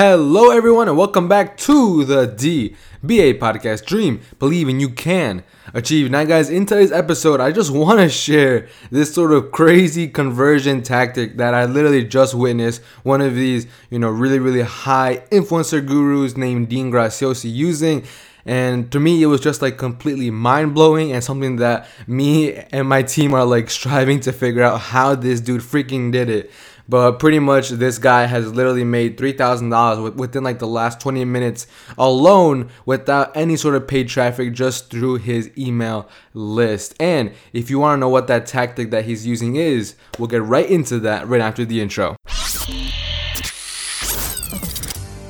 Hello everyone and welcome back to the DBA podcast. Dream, believe, and you can achieve. Now guys, in today's episode, I just want to share this sort of crazy conversion tactic that I literally just witnessed one of these, really, really high influencer gurus named Dean Graziosi using. And to me, it was just like completely mind-blowing and something that me and my team are like striving to figure out how this dude freaking did it. But pretty much this guy has literally made $3,000 within like the last 20 minutes alone without any sort of paid traffic, just through his email list. And if you want to know what that tactic that he's using is, we'll get right into that right after the intro.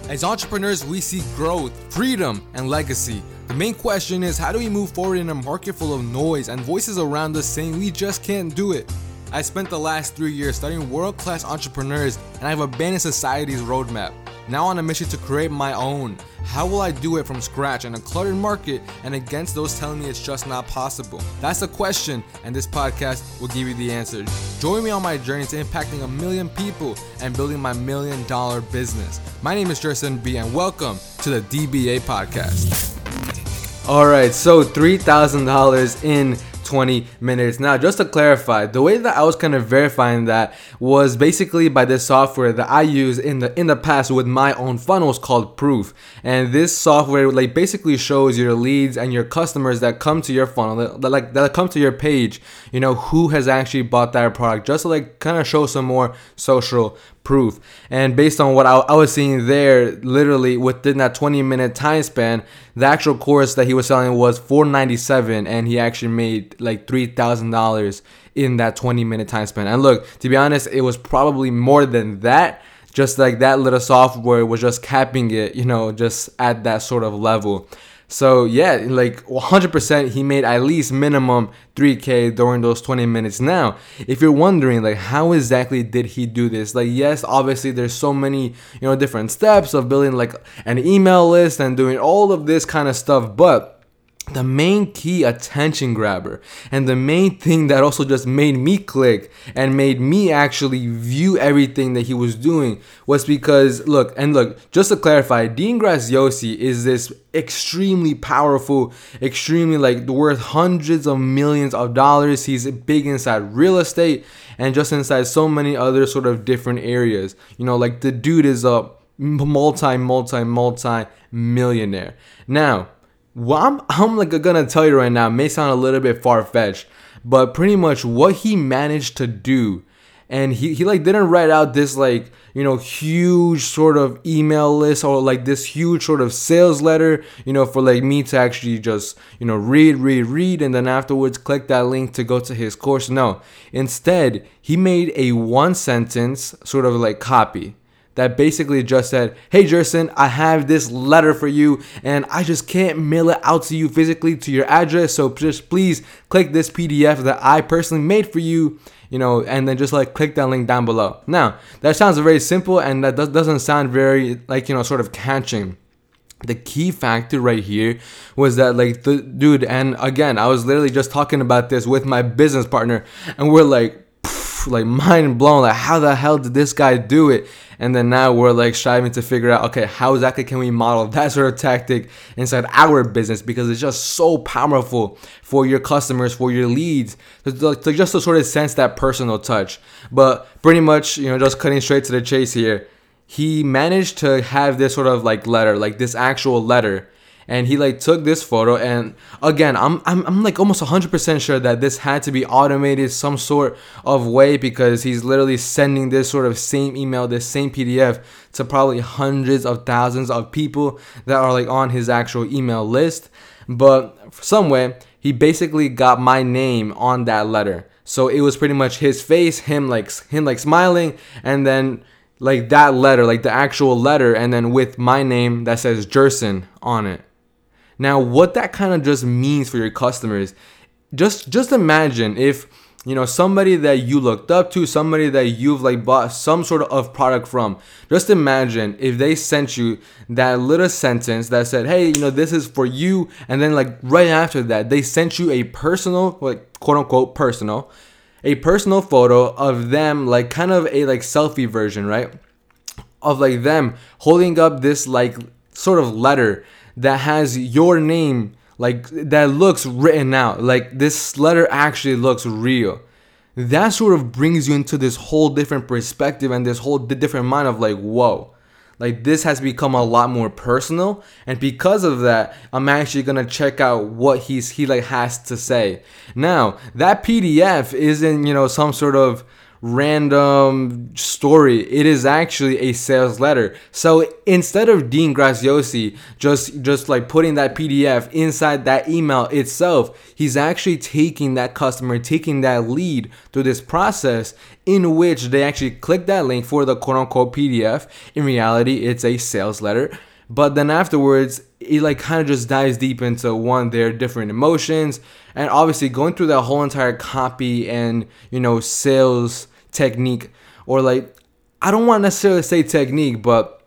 As entrepreneurs, we seek growth, freedom, and legacy. The main question is, how do we move forward in a market full of noise and voices around us saying we just can't do it? I spent the last 3 years studying world-class entrepreneurs, and I've abandoned society's roadmap. Now on a mission to create my own. How will I do it from scratch in a cluttered market and against those telling me it's just not possible? That's the question, and this podcast will give you the answer. Join me on my journey to impacting 1 million people and building my $1 million business. My name is Jerson B, and welcome to the DBA podcast. All right, so $3,000 in 20 minutes. Now, just to clarify, the way that I was kind of verifying that was basically by this software that I use in the past with my own funnels called Proof. And this software like basically shows your leads and your customers that come to your funnel, that come to your page, who has actually bought that product, just to like kind of show some more social proof. And based on what I was seeing there, literally within that 20-minute time span, the actual course that he was selling was $497, and he actually made like $3,000 in that 20-minute time span. And look, to be honest, it was probably more than that. Just like that little software was just capping it, just at that sort of level. So yeah, like 100% he made at least minimum $3,000 during those 20 minutes. Now, if you're wondering like how exactly did he do this? Like yes, obviously there's so many, different steps of building like an email list and doing all of this kind of stuff, but the main key attention grabber and the main thing that also just made me click and made me actually view everything that he was doing was because look, just to clarify, Dean Graziosi is this extremely powerful, extremely worth hundreds of millions of dollars. He's big inside real estate and just inside so many other sort of different areas. The dude is a multi millionaire. Now, well, I'm gonna tell you right now, it may sound a little bit far-fetched, but pretty much what he managed to do, and he didn't write out this huge sort of email list or this huge sort of sales letter, for me to actually just read and then afterwards click that link to go to his course. No, instead he made a one-sentence sort of copy that basically just said, "Hey Jerson, I have this letter for you and I just can't mail it out to you physically to your address. So just please click this PDF that I personally made for you, and then just click that link down below." Now, that sounds very simple and that doesn't sound very sort of catching. The key factor right here was that the dude, and again, I was literally just talking about this with my business partner and we're mind blown, how the hell did this guy do it? And then now we're striving to figure out, okay, how exactly can we model that sort of tactic inside our business, because it's just so powerful for your customers, for your leads, to just to sort of sense that personal touch. But pretty much, just cutting straight to the chase here, he managed to have this sort of letter, this actual letter. And he took this photo, and again, I'm almost 100% sure that this had to be automated some sort of way, because he's literally sending this sort of same email, this same PDF to probably hundreds of thousands of people that are on his actual email list. But some way, he basically got my name on that letter. So it was pretty much his face, him smiling, and then that letter, the actual letter, and then with my name that says Jerson on it. Now, what that kind of just means for your customers, just imagine if, somebody that you looked up to, somebody that you've bought some sort of product from, just imagine if they sent you that little sentence that said, "Hey, this is for you," and then right after that, they sent you a personal, quote unquote personal, a personal photo of them, kind of a selfie version, right? of like them holding up this like sort of letter that has your name, like that looks written out, like this letter actually looks real. That sort of brings you into this whole different perspective and this whole different mind of like, whoa, like this has become a lot more personal. And because of that, I'm actually gonna check out what he like has to say. Now, that PDF isn't, you know, some sort of random story. It is actually a sales letter. So instead of Dean Graziosi just like putting that PDF inside that email itself, he's actually taking that customer, taking that lead through this process in which they actually click that link for the quote-unquote PDF. In reality, it's a sales letter. But then afterwards, it like kind of just dives deep into one, their different emotions, and obviously going through that whole entire copy and, you know, sales technique, or like, I don't want to necessarily say technique, but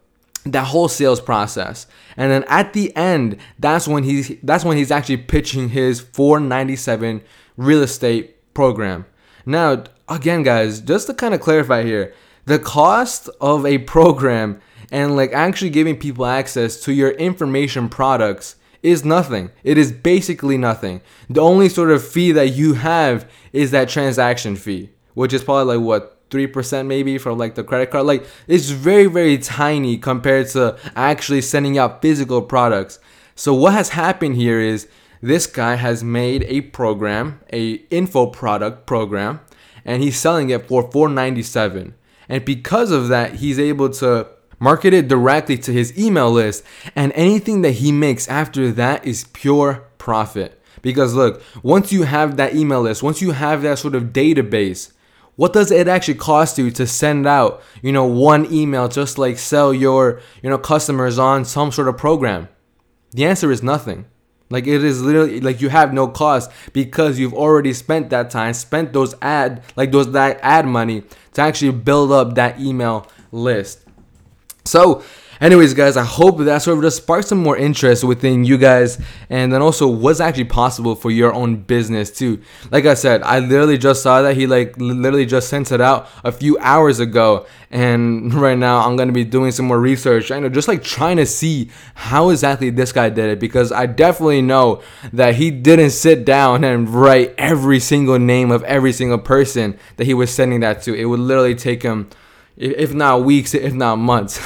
that whole sales process. And then at the end, that's when he's actually pitching his $497 real estate program. Now, again, guys, just to kind of clarify here, the cost of a program and like actually giving people access to your information products is nothing. It is basically nothing. The only sort of fee that you have is that transaction fee, which is probably like what, 3% maybe for like the credit card. Like it's very, very tiny compared to actually sending out physical products. So what has happened here is this guy has made a program, a info product program, and he's selling it for $497. And because of that, he's able to market it directly to his email list, and anything that he makes after that is pure profit. Because look, once you have that email list, once you have that sort of database, what does it actually cost you to send out, you know, one email just like sell your, you know, customers on some sort of program? The answer is nothing. Like it is literally like you have no cost because you've already spent that time, spent those ad money to actually build up that email list. So anyways, guys, I hope that sort of just sparked some more interest within you guys, and then also what's actually possible for your own business too. Like I said, I literally just saw that he like literally just sent it out a few hours ago, and right now I'm going to be doing some more research, you know, just like trying to see how exactly this guy did it, because I definitely know that he didn't sit down and write every single name of every single person that he was sending that to. It would literally take him, if not weeks, if not months.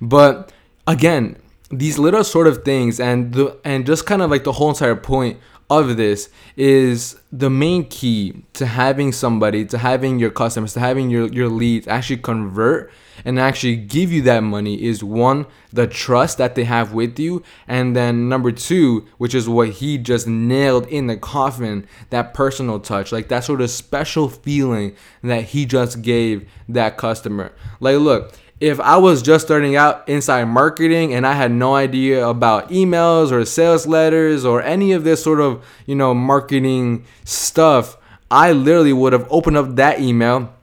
But again, these little sort of things, and just kind of like the whole entire point of this is the main key to having somebody, to having your customers, to having your leads actually convert and actually give you that money is one, the trust that they have with you, and then number two, which is what he just nailed in the coffin, that personal touch, like that sort of special feeling that he just gave that customer. Like look, if I was just starting out inside marketing and I had no idea about emails or sales letters or any of this sort of, you know, marketing stuff, I literally would have opened up that email.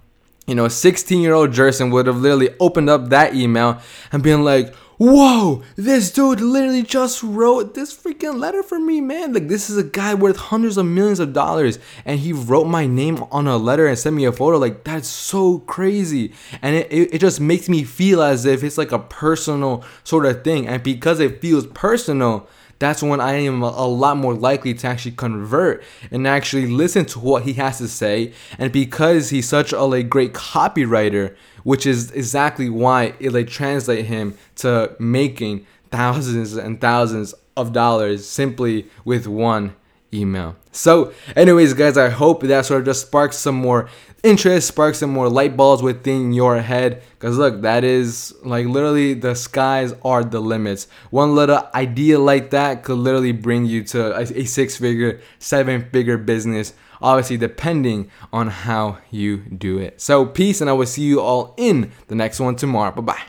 You know, 16-year-old Jerson would have literally opened up that email and been like, whoa, this dude literally just wrote this freaking letter for me, man. Like, this is a guy worth hundreds of millions of dollars, and he wrote my name on a letter and sent me a photo. Like, that's so crazy. And it just makes me feel as if it's like a personal sort of thing. And because it feels personal, that's when I am a lot more likely to actually convert and actually listen to what he has to say. And because he's such a like great copywriter, which is exactly why it like translate him to making thousands and thousands of dollars simply with one email. So anyways, guys, I hope that sort of just sparks some more interest, sparks some more light bulbs within your head, because look, that is like literally the skies are the limits. One little idea like that could literally bring you to a 6-figure, 7-figure business, obviously depending on how you do it. So peace, and I will see you all in the next one tomorrow. Bye-bye.